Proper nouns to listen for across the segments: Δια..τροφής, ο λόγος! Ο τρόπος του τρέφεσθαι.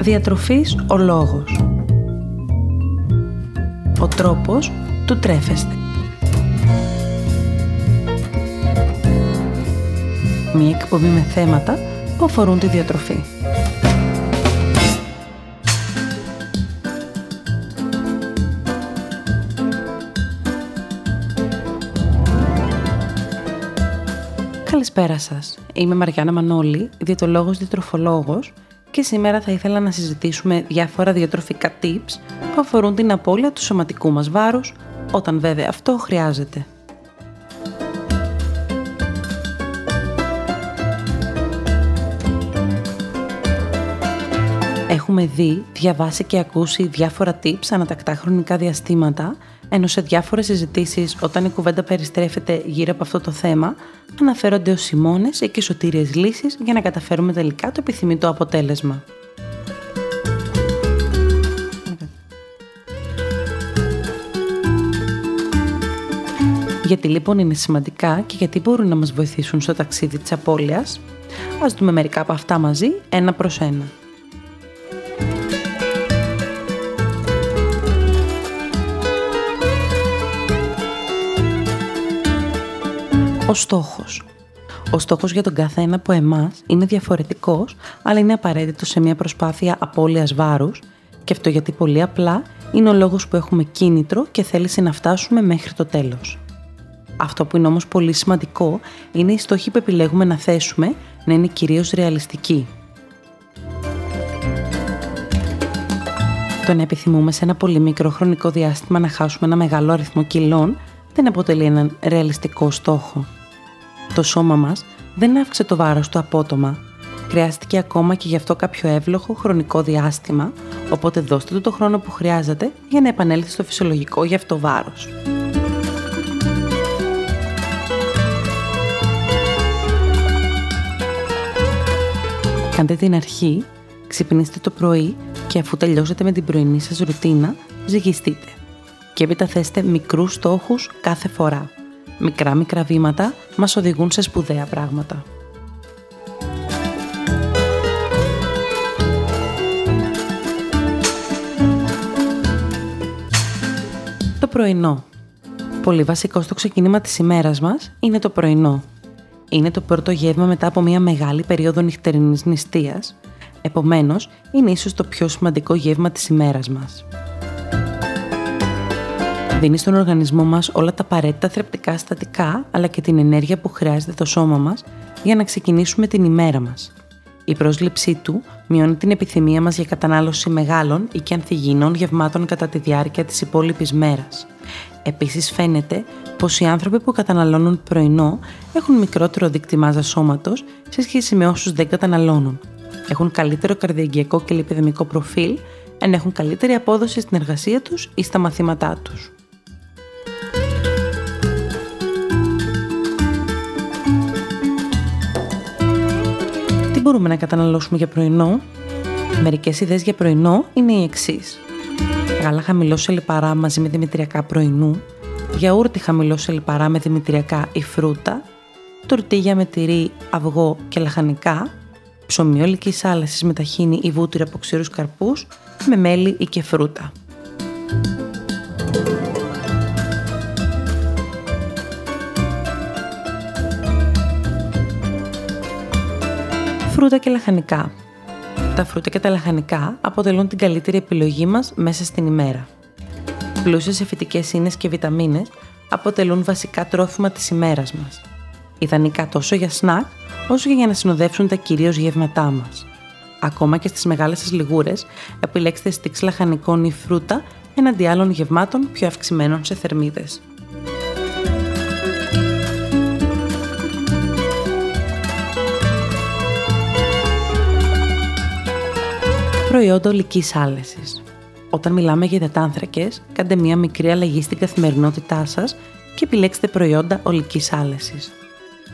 Διατροφής ο λόγος. Ο τρόπος του τρέφεσθαι. Μία εκπομπή με θέματα που αφορούν τη διατροφή. Καλησπέρα σας. Είμαι Μαριάννα Μανόλη, διαιτολόγος-διατροφολόγος και σήμερα θα ήθελα να συζητήσουμε διάφορα διατροφικά tips που αφορούν την απώλεια του σωματικού μας βάρους, όταν βέβαια αυτό χρειάζεται. Έχουμε δει, διαβάσει και ακούσει διάφορα tips ανατακτά χρονικά διαστήματα, ενώ σε διάφορες συζητήσεις όταν η κουβέντα περιστρέφεται γύρω από αυτό το θέμα, αναφέρονται ως σημώνες και σωτήριες λύσεις για να καταφέρουμε τελικά το επιθυμητό αποτέλεσμα. Γιατί λοιπόν είναι σημαντικά και γιατί μπορούν να μας βοηθήσουν στο ταξίδι της απώλειας, ας δούμε μερικά από αυτά μαζί, ένα προς ένα. Ο στόχος. Ο στόχος για τον καθένα από εμάς είναι διαφορετικός, αλλά είναι απαραίτητος σε μια προσπάθεια απώλειας βάρους, και αυτό γιατί πολύ απλά είναι ο λόγος που έχουμε κίνητρο και θέληση να φτάσουμε μέχρι το τέλος. Αυτό που είναι όμως πολύ σημαντικό είναι οι στόχοι που επιλέγουμε να θέσουμε να είναι κυρίως ρεαλιστικοί. Το να επιθυμούμε σε ένα πολύ μικρό χρονικό διάστημα να χάσουμε ένα μεγάλο αριθμό κιλών δεν αποτελεί έναν ρεαλιστικό στόχο. Το σώμα μας δεν αύξησε το βάρος του απότομα. Χρειάστηκε ακόμα και γι' αυτό κάποιο εύλογο χρονικό διάστημα, οπότε δώστε του το χρόνο που χρειάζεται για να επανέλθει στο φυσιολογικό γι' αυτό βάρος. Κάντε την αρχή, ξυπνήστε το πρωί και αφού τελειώσετε με την πρωινή σας ρουτίνα, ζυγιστείτε. Και έπειτα θέστε μικρούς στόχους κάθε φορά. Μικρά βήματα μας οδηγούν σε σπουδαία πράγματα. Το πρωινό. Πολύ βασικό στο ξεκίνημα της ημέρας μας είναι το πρωινό. Είναι το πρώτο γεύμα μετά από μια μεγάλη περίοδο νυχτερινής νηστείας. Επομένως, είναι ίσως το πιο σημαντικό γεύμα της ημέρας μας. Δίνει στον οργανισμό μας όλα τα απαραίτητα θρεπτικά συστατικά, αλλά και την ενέργεια που χρειάζεται το σώμα μας για να ξεκινήσουμε την ημέρα μας. Η πρόσληψή του μειώνει την επιθυμία μας για κατανάλωση μεγάλων ή και ανθυγιεινών γευμάτων κατά τη διάρκεια της υπόλοιπης μέρας. Επίσης, φαίνεται πως οι άνθρωποι που καταναλώνουν πρωινό έχουν μικρότερο δείκτη μάζας σώματος σε σχέση με όσους δεν καταναλώνουν. Έχουν καλύτερο καρδιαγγειακό και λιπιδαιμικό προφίλ, ενώ έχουν καλύτερη απόδοση στην εργασία τους ή στα μαθήματά τους. Τι μπορούμε να καταναλώσουμε για πρωινό? Μερικές ιδέες για πρωινό είναι οι εξής. Γάλα χαμηλό σε λιπαρά μαζί με δημητριακά πρωινού, γιαούρτι χαμηλό σε λιπαρά με δημητριακά ή φρούτα, τορτίγια με τυρί, αυγό και λαχανικά, ψωμί ολικής άλασης με ταχίνι ή βούτυρο από ξηρούς καρπούς, με μέλι ή και φρούτα. Φρούτα και λαχανικά. Τα φρούτα και τα λαχανικά αποτελούν την καλύτερη επιλογή μας μέσα στην ημέρα. Πλούσιες σε φυτικές ίνες και βιταμίνες αποτελούν βασικά τρόφιμα της ημέρας μας. Ιδανικά τόσο για σνακ, όσο και για να συνοδεύσουν τα κυρίως γεύματά μας. Ακόμα και στις μεγάλες σας λιγούρες, επιλέξτε στίξ λαχανικών ή φρούτα εναντί άλλων γευμάτων πιο αυξημένων σε θερμίδες. Προϊόντα ολικής άλεσης. Όταν μιλάμε για υδατάνθρακες, κάντε μία μικρή αλλαγή στην καθημερινότητά σας και επιλέξτε προϊόντα ολικής άλεσης.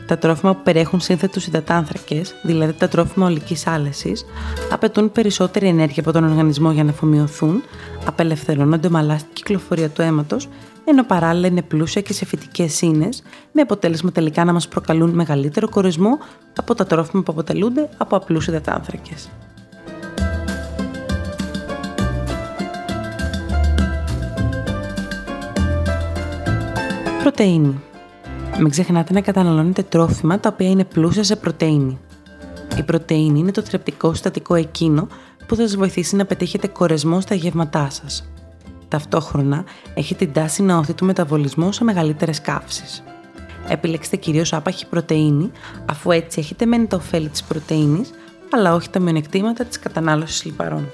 Τα τρόφιμα που περιέχουν σύνθετους υδατάνθρακες, δηλαδή τα τρόφιμα ολικής άλεσης, απαιτούν περισσότερη ενέργεια από τον οργανισμό για να αφομοιωθούν, απελευθερώνονται ομαλά στην κυκλοφορία του αίματος, ενώ παράλληλα είναι πλούσια και σε φυτικές ίνες, με αποτέλεσμα τελικά να μας προκαλούν μεγαλύτερο κορεσμό από τα τρόφιμα που αποτελούνται από απλούς υδατάνθρακες. πρωτεΐνη. Μην ξεχνάτε να καταναλώνετε τρόφιμα τα οποία είναι πλούσια σε πρωτεΐνη. Η πρωτεΐνη είναι το θρεπτικό συστατικό εκείνο που θα σας βοηθήσει να πετύχετε κορεσμό στα γεύματά σας. Ταυτόχρονα, έχει την τάση να οθεί του μεταβολισμού σε μεγαλύτερες καύσεις. Επιλέξτε κυρίως άπαχη πρωτεΐνη, αφού έτσι έχετε μεν τα ωφέλη της πρωτεΐνης, αλλά όχι τα μειονεκτήματα της κατανάλωσης λιπαρών.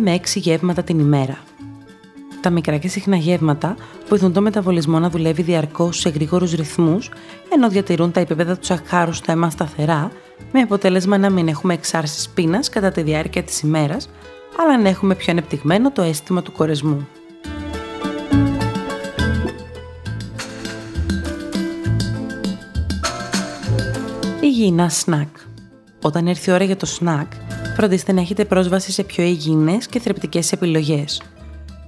Με 6 γεύματα την ημέρα. Τα μικρά και συχνά γεύματα βοηθούν το μεταβολισμό να δουλεύει διαρκώς σε γρήγορους ρυθμούς, ενώ διατηρούν τα επίπεδα του σακχάρου στο αίμα σταθερά, με αποτέλεσμα να μην έχουμε εξάρσεις πείνας κατά τη διάρκεια της ημέρας, αλλά να έχουμε πιο ανεπτυγμένο το αίσθημα του κορεσμού. Υγιεινά σνακ. Όταν έρθει η ώρα για το σνακ, φροντίστε να έχετε πρόσβαση σε πιο υγιεινές και θρεπτικές επιλογές.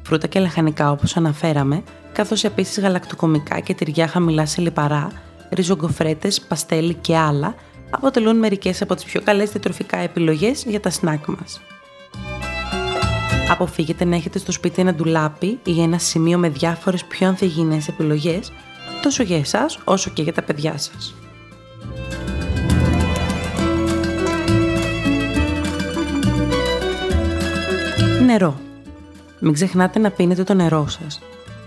Φρούτα και λαχανικά όπως αναφέραμε, καθώς επίσης γαλακτοκομικά και τυριά χαμηλά σε λιπαρά, ριζογκοφρέτες, παστέλι και άλλα, αποτελούν μερικές από τις πιο καλές διατροφικά επιλογές για τα σνακ μας. Αποφύγετε να έχετε στο σπίτι ένα ντουλάπι ή ένα σημείο με διάφορες πιο ανθυγιεινές επιλογές, τόσο για εσάς όσο και για τα παιδιά σας. Νερό. Μην ξεχνάτε να πίνετε το νερό σας.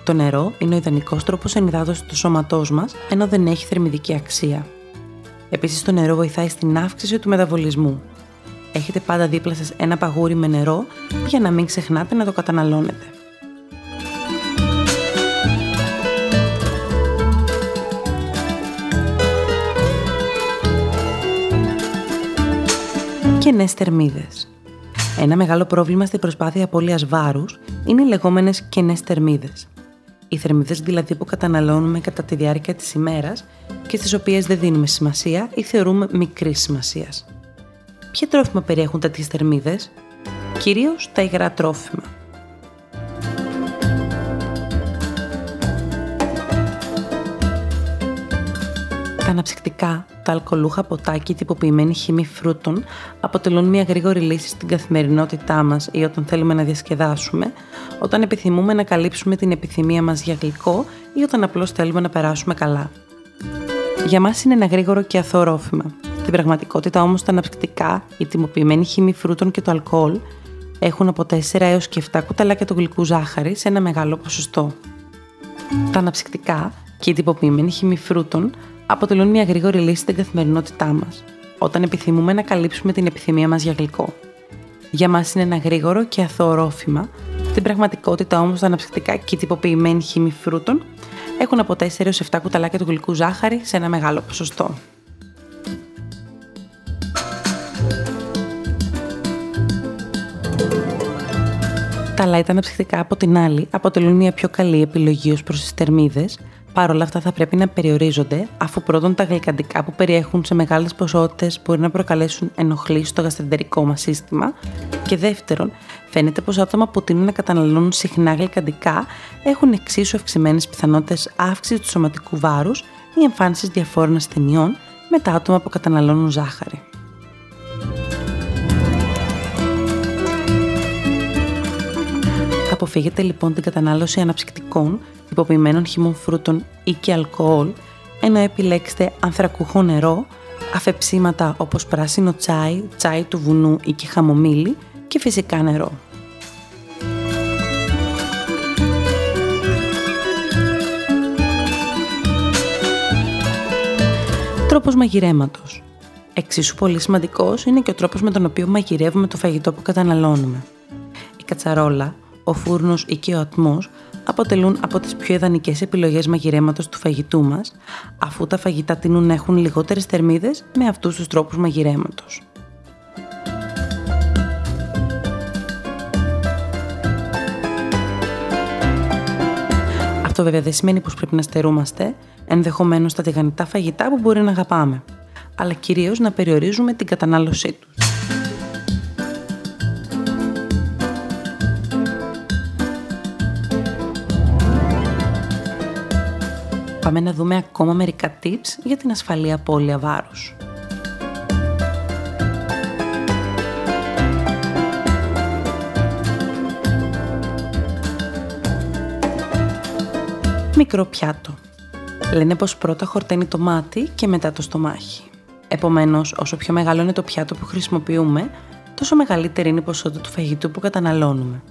Το νερό είναι ο ιδανικός τρόπος ενυδάτωσης του σώματός μας, ενώ δεν έχει θερμιδική αξία. Επίσης, το νερό βοηθάει στην αύξηση του μεταβολισμού. Έχετε πάντα δίπλα σας ένα παγούρι με νερό για να μην ξεχνάτε να το καταναλώνετε. Κενές θερμίδες. Ένα μεγάλο πρόβλημα στην προσπάθεια απώλειας βάρους είναι οι λεγόμενες κενές θερμίδες. Οι θερμίδες δηλαδή που καταναλώνουμε κατά τη διάρκεια της ημέρας και στις οποίες δεν δίνουμε σημασία ή θεωρούμε μικρής σημασίας. Ποια τρόφιμα περιέχουν τέτοιες θερμίδες? Κυρίως τα υγρά τρόφιμα. Τα αναψυκτικά, τα αλκοολούχα ποτάκια τυποποιημένη χυμή φρούτων αποτελούν μια γρήγορη λύση στην καθημερινότητά μας ή όταν θέλουμε να διασκεδάσουμε, όταν επιθυμούμε να καλύψουμε την επιθυμία μας για γλυκό ή όταν απλώς θέλουμε να περάσουμε καλά. Για μας είναι ένα γρήγορο και αθώο ρόφημα. Στην πραγματικότητα όμως τα αναψυκτικά, η τυποποιημένη χυμή φρούτων και το αλκοόλ έχουν από 4 έως και 7 κουταλάκια του γλυκού ζάχαρη σε ένα μεγάλο ποσοστό. Τα αναψυκτικά και η τυποποιημένη χυμή φρούτων αποτελούν μια γρήγορη λύση στην καθημερινότητά μας, όταν επιθυμούμε να καλύψουμε την επιθυμία μας για γλυκό. Για μας είναι ένα γρήγορο και αθώο ρόφημα, στην πραγματικότητα όμως τα αναψυκτικά και η τυποποιημένη χυμή φρούτων έχουν από 4 έως 7 κουταλάκια του γλυκού ζάχαρη σε ένα μεγάλο ποσοστό. Τα light αναψυκτικά από την άλλη αποτελούν μια πιο καλή επιλογή ως προς τις θερμίδες. Παρ' όλα αυτά θα πρέπει να περιορίζονται, αφού πρώτον τα γλυκαντικά που περιέχουν σε μεγάλες ποσότητες μπορεί να προκαλέσουν ενοχλήσεις στο γαστρεντερικό μας σύστημα και δεύτερον, φαίνεται πως άτομα που τείνουν να καταναλώνουν συχνά γλυκαντικά έχουν εξίσου αυξημένες πιθανότητες αύξησης του σωματικού βάρους ή εμφάνισης διαφόρων ασθενειών με τα άτομα που καταναλώνουν ζάχαρη. Αποφύγετε λοιπόν την κατανάλωση αναψυκτικών, τυποποιημένων χυμών φρούτων ή και αλκοόλ, ενώ επιλέξτε ανθρακούχο νερό, αφεψίματα όπως πράσινο τσάι, τσάι του βουνού ή και χαμομήλι και φυσικά νερό. Τρόπος μαγειρέματος. Εξίσου πολύ σημαντικός είναι και ο τρόπος με τον οποίο μαγειρεύουμε το φαγητό που καταναλώνουμε. Η κατσαρόλα, ο φούρνος ή και ο ατμός αποτελούν από τις πιο ιδανικές επιλογές μαγειρέματος του φαγητού μας, αφού τα φαγητά τείνουν να έχουν λιγότερες θερμίδες με αυτούς τους τρόπους μαγειρέματος. Αυτό βέβαια δεν σημαίνει πως πρέπει να στερούμαστε, ενδεχομένως τα τηγανητά φαγητά που μπορεί να αγαπάμε, αλλά κυρίως να περιορίζουμε την κατανάλωσή τους. Πάμε να δούμε ακόμα μερικά tips για την ασφαλή απώλεια βάρους. μικρό πιάτο. Λένε πως πρώτα χορταίνει το μάτι και μετά το στομάχι. Επομένως, όσο πιο μεγάλο είναι το πιάτο που χρησιμοποιούμε, τόσο μεγαλύτερη είναι η ποσότητα του φαγητού που καταναλώνουμε.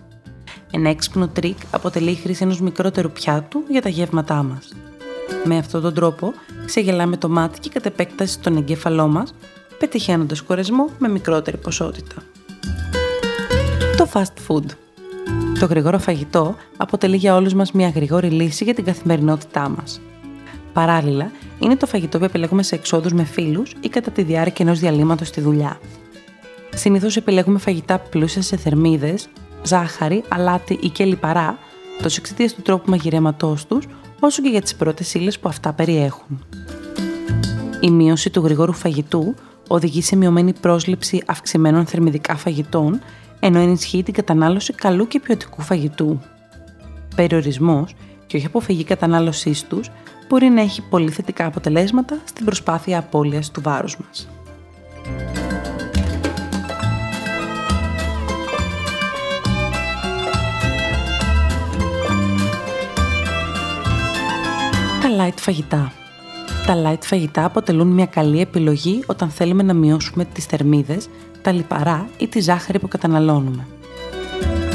Ένα έξυπνο τρίκ αποτελεί η χρήση ενός μικρότερου πιάτου για τα γεύματά μας. Με αυτόν τον τρόπο, ξεγελάμε το μάτι και κατ' επέκταση τον εγκέφαλό μας, πετυχαίνοντας κορεσμό με μικρότερη ποσότητα. Το fast food. Το γρήγορο φαγητό αποτελεί για όλους μας μια γρήγορη λύση για την καθημερινότητά μας. Παράλληλα, είναι το φαγητό που επιλέγουμε σε εξόδους με φίλους ή κατά τη διάρκεια ενός διαλύματος στη δουλειά. Συνήθως επιλέγουμε φαγητά πλούσια σε θερμίδες, ζάχαρη, αλάτι ή και λιπαρά, τόσο εξαιτίας του τρόπου μαγειρέματός τους, όσο και για τις πρώτες ύλες που αυτά περιέχουν. Η μείωση του γρήγορου φαγητού οδηγεί σε μειωμένη πρόσληψη αυξημένων θερμιδικά φαγητών, ενώ ενισχύει την κατανάλωση καλού και ποιοτικού φαγητού. Περιορισμός και όχι αποφυγή κατανάλωσής τους μπορεί να έχει πολύ θετικά αποτελέσματα στην προσπάθεια απώλειας του βάρους μας. Τα light φαγητά. Τα light φαγητά αποτελούν μια καλή επιλογή όταν θέλουμε να μειώσουμε τις θερμίδες, τα λιπαρά ή τη ζάχαρη που καταναλώνουμε.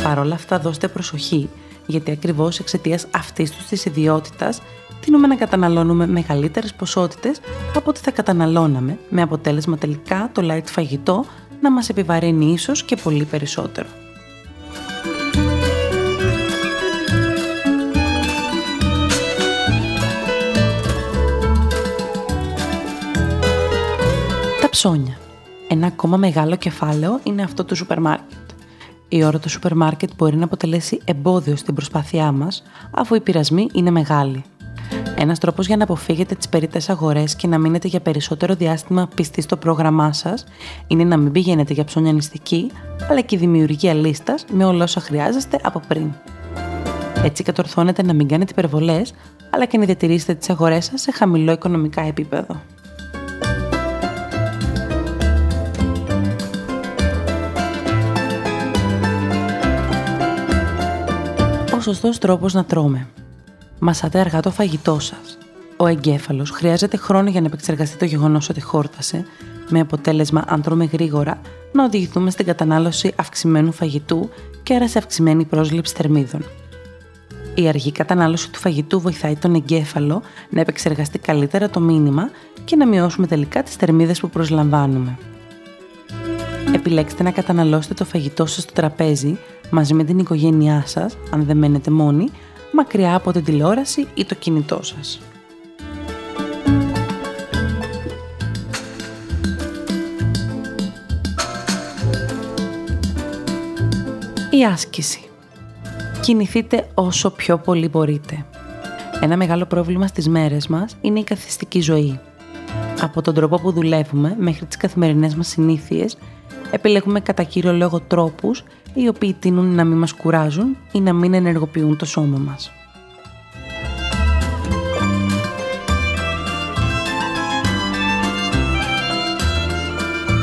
Παρ' όλα αυτά, δώστε προσοχή, γιατί ακριβώς εξαιτίας αυτής τους της ιδιότητας τείνουμε να καταναλώνουμε μεγαλύτερες ποσότητες από ό,τι θα καταναλώναμε, με αποτέλεσμα τελικά το light φαγητό να μας επιβαρύνει ίσως και πολύ περισσότερο. Τα ψώνια. Ένα ακόμα μεγάλο κεφάλαιο είναι αυτό του σούπερ μάρκετ. Η ώρα του σούπερ μάρκετ μπορεί να αποτελέσει εμπόδιο στην προσπάθειά μας, αφού οι πειρασμοί είναι μεγάλοι. Ένας τρόπος για να αποφύγετε τις περίτες αγορές και να μείνετε για περισσότερο διάστημα πιστοί στο πρόγραμμά σας είναι να μην πηγαίνετε για ψώνια νηστική, αλλά και η δημιουργία λίστας με όλα όσα χρειάζεστε από πριν. Έτσι κατορθώνετε να μην κάνετε υπερβολές, αλλά και να διατηρήσετε τις αγορές σας σε χαμηλό οικονομικά επίπεδο. Ο σωστός τρόπος να τρώμε. Μασάτε αργά το φαγητό σας. Ο εγκέφαλος χρειάζεται χρόνο για να επεξεργαστεί το γεγονός ότι χόρτασε, με αποτέλεσμα, αν τρώμε γρήγορα, να οδηγηθούμε στην κατανάλωση αυξημένου φαγητού και άρα σε αυξημένη πρόσληψη θερμίδων. Η αργή κατανάλωση του φαγητού βοηθάει τον εγκέφαλο να επεξεργαστεί καλύτερα το μήνυμα και να μειώσουμε τελικά τις θερμίδες που προσλαμβάνουμε. Επιλέξτε να καταναλώσετε το φαγητό σας στο τραπέζι μαζί με την οικογένειά σας, αν δεν μένετε μόνοι, μακριά από την τηλεόραση ή το κινητό σας. Η άσκηση. Κινηθείτε όσο πιο πολύ μπορείτε. Ένα μεγάλο πρόβλημα στις μέρες μας είναι η καθιστική ζωή. Από τον τρόπο που δουλεύουμε μέχρι τις καθημερινές μας συνήθειες, επιλέγουμε κατά κύριο λόγο τρόπους οι οποίοι τείνουν να μην μας κουράζουν ή να μην ενεργοποιούν το σώμα μας.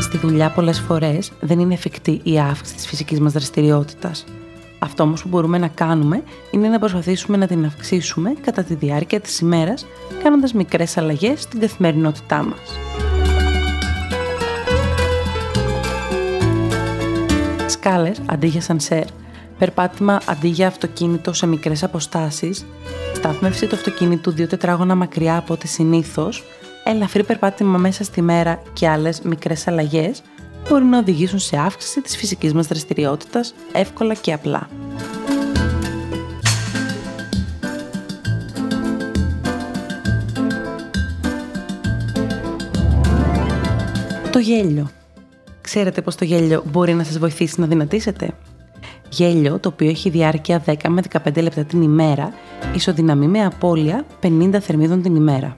Στη δουλειά πολλές φορές δεν είναι εφικτή η αύξηση της φυσικής μας δραστηριότητας. Αυτό όμως που μπορούμε να κάνουμε είναι να προσπαθήσουμε να την αυξήσουμε κατά τη διάρκεια της ημέρας, κάνοντας μικρές αλλαγές στην καθημερινότητά μας. Σκάλες αντί για σανσέρ, περπάτημα αντί για αυτοκίνητο σε μικρές αποστάσεις, στάθμευση του αυτοκίνητου 2 τετράγωνα μακριά από ό,τι συνήθως, ελαφρύ περπάτημα μέσα στη μέρα και άλλες μικρές αλλαγές μπορούν να οδηγήσουν σε αύξηση της φυσικής μας δραστηριότητας εύκολα και απλά. Το γέλιο. Ξέρετε πως το γέλιο μπορεί να σας βοηθήσει να δυνατίσετε? Γέλιο, το οποίο έχει διάρκεια 10 με 15 λεπτά την ημέρα, ισοδυναμεί με απώλεια 50 θερμίδων την ημέρα.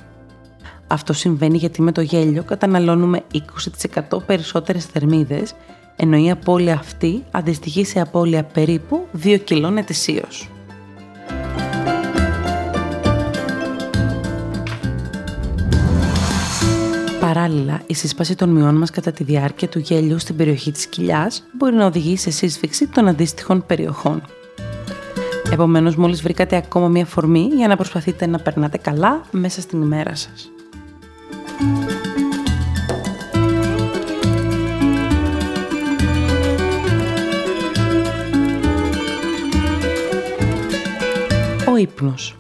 Αυτό συμβαίνει γιατί με το γέλιο καταναλώνουμε 20% περισσότερες θερμίδες, ενώ η απώλεια αυτή αντιστοιχεί σε απώλεια περίπου 2 κιλών ετησίως. Παράλληλα, η σύσπαση των μειών μας κατά τη διάρκεια του γέλιου στην περιοχή της κοιλιάς μπορεί να οδηγήσει σε σύσφιξη των αντίστοιχων περιοχών. Επομένως, μόλις βρήκατε ακόμα μία αφορμή για να προσπαθείτε να περνάτε καλά μέσα στην ημέρα σας. Ο ύπνος.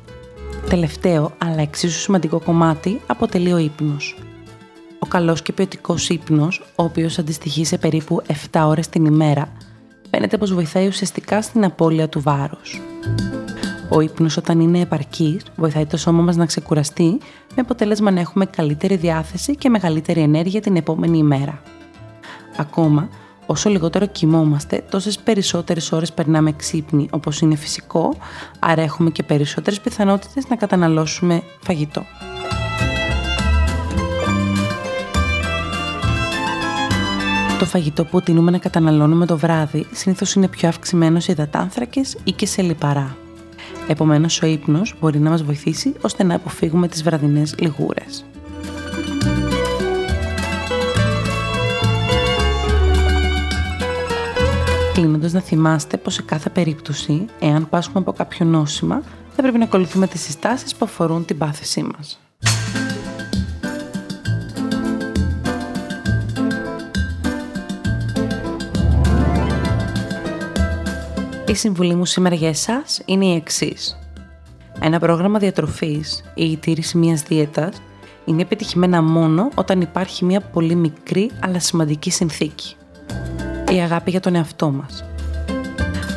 Τελευταίο, αλλά εξίσου σημαντικό κομμάτι, αποτελεί ο ύπνος. Ο καλός και ποιοτικός ύπνος, ο οποίος αντιστοιχεί σε περίπου 7 ώρες την ημέρα, φαίνεται πως βοηθάει ουσιαστικά στην απώλεια του βάρους. Ο ύπνος, όταν είναι επαρκής, βοηθάει το σώμα μας να ξεκουραστεί, με αποτέλεσμα να έχουμε καλύτερη διάθεση και μεγαλύτερη ενέργεια την επόμενη ημέρα. Ακόμα, όσο λιγότερο κοιμόμαστε, τόσες περισσότερες ώρες περνάμε ξύπνοι, όπως είναι φυσικό, άρα έχουμε και περισσότερες πιθανότητες να καταναλώσουμε φαγητό. Το φαγητό που τείνουμε να καταναλώνουμε το βράδυ συνήθως είναι πιο αυξημένο σε υδατάνθρακες ή και σε λιπαρά. Επομένως, ο ύπνος μπορεί να μας βοηθήσει ώστε να αποφύγουμε τις βραδινές λιγούρες. Κλείνοντας, να θυμάστε πως σε κάθε περίπτωση, εάν πάσχουμε από κάποιο νόσημα, θα πρέπει να ακολουθούμε τις συστάσεις που αφορούν την πάθησή μας. Η συμβουλή μου σήμερα για εσάς είναι η εξής. Ένα πρόγραμμα διατροφής ή η τήρηση μιας δίαιτας είναι επιτυχημένα μόνο όταν υπάρχει μια πολύ μικρή αλλά σημαντική συνθήκη. Η αγάπη για τον εαυτό μας.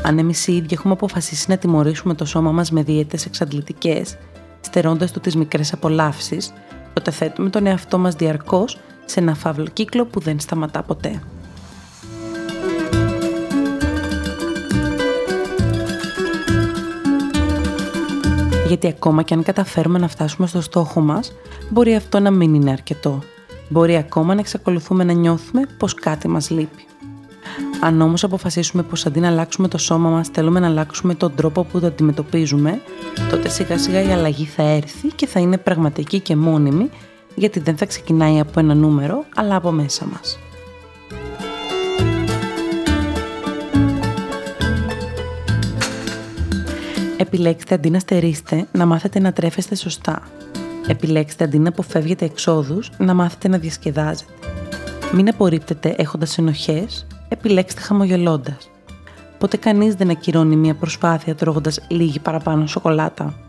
Αν εμείς οι ίδιοι έχουμε αποφασίσει να τιμωρήσουμε το σώμα μας με δίαιτες εξαντλητικές, στερώντας του τις μικρές απολαύσεις, τότε θέτουμε τον εαυτό μας διαρκώς σε ένα φαύλο κύκλο που δεν σταματά ποτέ. Γιατί ακόμα και αν καταφέρουμε να φτάσουμε στο στόχο μας, μπορεί αυτό να μην είναι αρκετό. Μπορεί ακόμα να εξακολουθούμε να νιώθουμε πως κάτι μας λείπει. Αν όμως αποφασίσουμε πως αντί να αλλάξουμε το σώμα μας, θέλουμε να αλλάξουμε τον τρόπο που το αντιμετωπίζουμε, τότε σιγά σιγά η αλλαγή θα έρθει και θα είναι πραγματική και μόνιμη, γιατί δεν θα ξεκινάει από ένα νούμερο, αλλά από μέσα μας. Επιλέξτε αντί να στερείστε, να μάθετε να τρέφεστε σωστά. Επιλέξτε αντί να αποφεύγετε εξόδους, να μάθετε να διασκεδάζετε. Μην απορρίπτετε έχοντας ενοχές, επιλέξτε χαμογελώντας. Ποτέ κανείς δεν ακυρώνει μια προσπάθεια τρώγοντας λίγη παραπάνω σοκολάτα.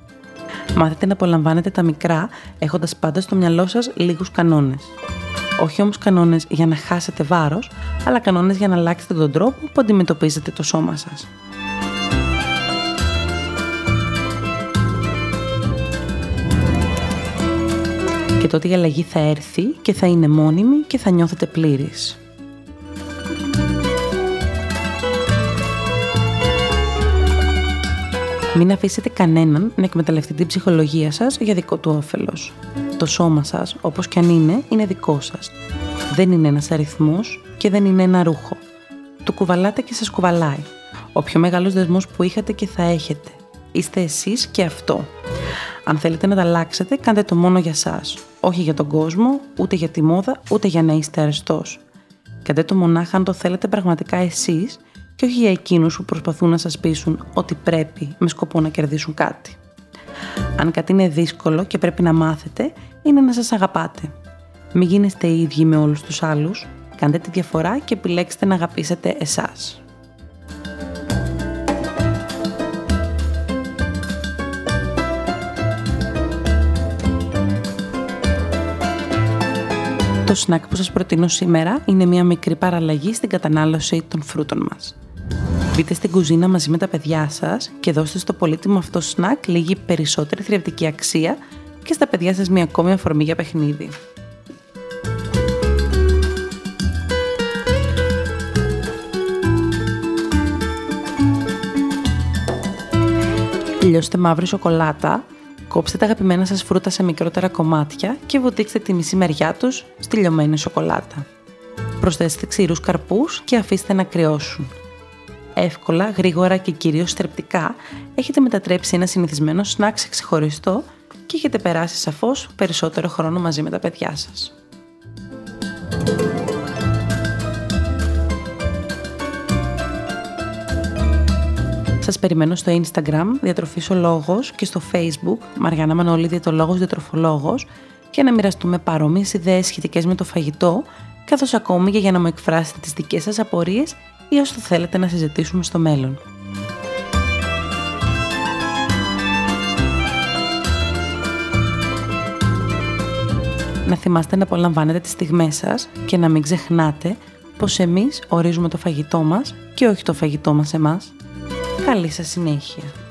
Μάθετε να απολαμβάνετε τα μικρά, έχοντας πάντα στο μυαλό σας λίγους κανόνες. Όχι όμως κανόνες για να χάσετε βάρος, αλλά κανόνες για να αλλάξετε τον τρόπο που αντιμετωπίζετε το σώμα σας. Και τότε η αλλαγή θα έρθει και θα είναι μόνιμη και θα νιώθετε πλήρης. Μην αφήσετε κανέναν να εκμεταλλευτεί την ψυχολογία σας για δικό του όφελος. Το σώμα σας, όπως κι αν είναι, είναι δικό σας. Δεν είναι ένας αριθμός και δεν είναι ένα ρούχο. Το κουβαλάτε και σας κουβαλάει. Ο πιο μεγάλος δεσμός που είχατε και θα έχετε. Είστε εσείς και αυτό. Αν θέλετε να τα αλλάξετε, κάντε το μόνο για σας. Όχι για τον κόσμο, ούτε για τη μόδα, ούτε για να είστε αρεστός. Κάντε το μονάχα αν το θέλετε πραγματικά εσείς και όχι για εκείνους που προσπαθούν να σας πείσουν ότι πρέπει με σκοπό να κερδίσουν κάτι. Αν κάτι είναι δύσκολο και πρέπει να μάθετε, είναι να σας αγαπάτε. Μην γίνεστε οι ίδιοι με όλους τους άλλους. Κάντε τη διαφορά και επιλέξτε να αγαπήσετε εσάς. Το σνακ που σας προτείνω σήμερα είναι μια μικρή παραλλαγή στην κατανάλωση των φρούτων μας. Μπείτε στην κουζίνα μαζί με τα παιδιά σας και δώστε στο πολύτιμο αυτό σνακ λίγη περισσότερη θρεπτική αξία και στα παιδιά σας μια ακόμη αφορμή για παιχνίδι. Λιώστε μαύρη σοκολάτα. Κόψτε τα αγαπημένα σας φρούτα σε μικρότερα κομμάτια και βουτήξτε τη μισή μεριά τους στη λιωμένη σοκολάτα. Προσθέστε ξηρούς καρπούς και αφήστε να κρυώσουν. Εύκολα, γρήγορα και κυρίως θρεπτικά έχετε μετατρέψει ένα συνηθισμένο σνακ σε ξεχωριστό και έχετε περάσει σαφώς περισσότερο χρόνο μαζί με τα παιδιά σας. Σας περιμένω στο Instagram, διατροφής ο λόγος, και στο Facebook, Μαριάννα Μανόλη, διαιτολόγος, διατροφολόγος, για να μοιραστούμε παρόμοιες ιδέες σχετικές με το φαγητό, καθώς ακόμη και για να μου εκφράσετε τις δικές σας απορίες ή όσο θέλετε να συζητήσουμε στο μέλλον. Να θυμάστε να απολαμβάνετε τις στιγμές σας και να μην ξεχνάτε πως εμείς ορίζουμε το φαγητό μας και όχι το φαγητό μας εμάς. Καλή σας συνέχεια!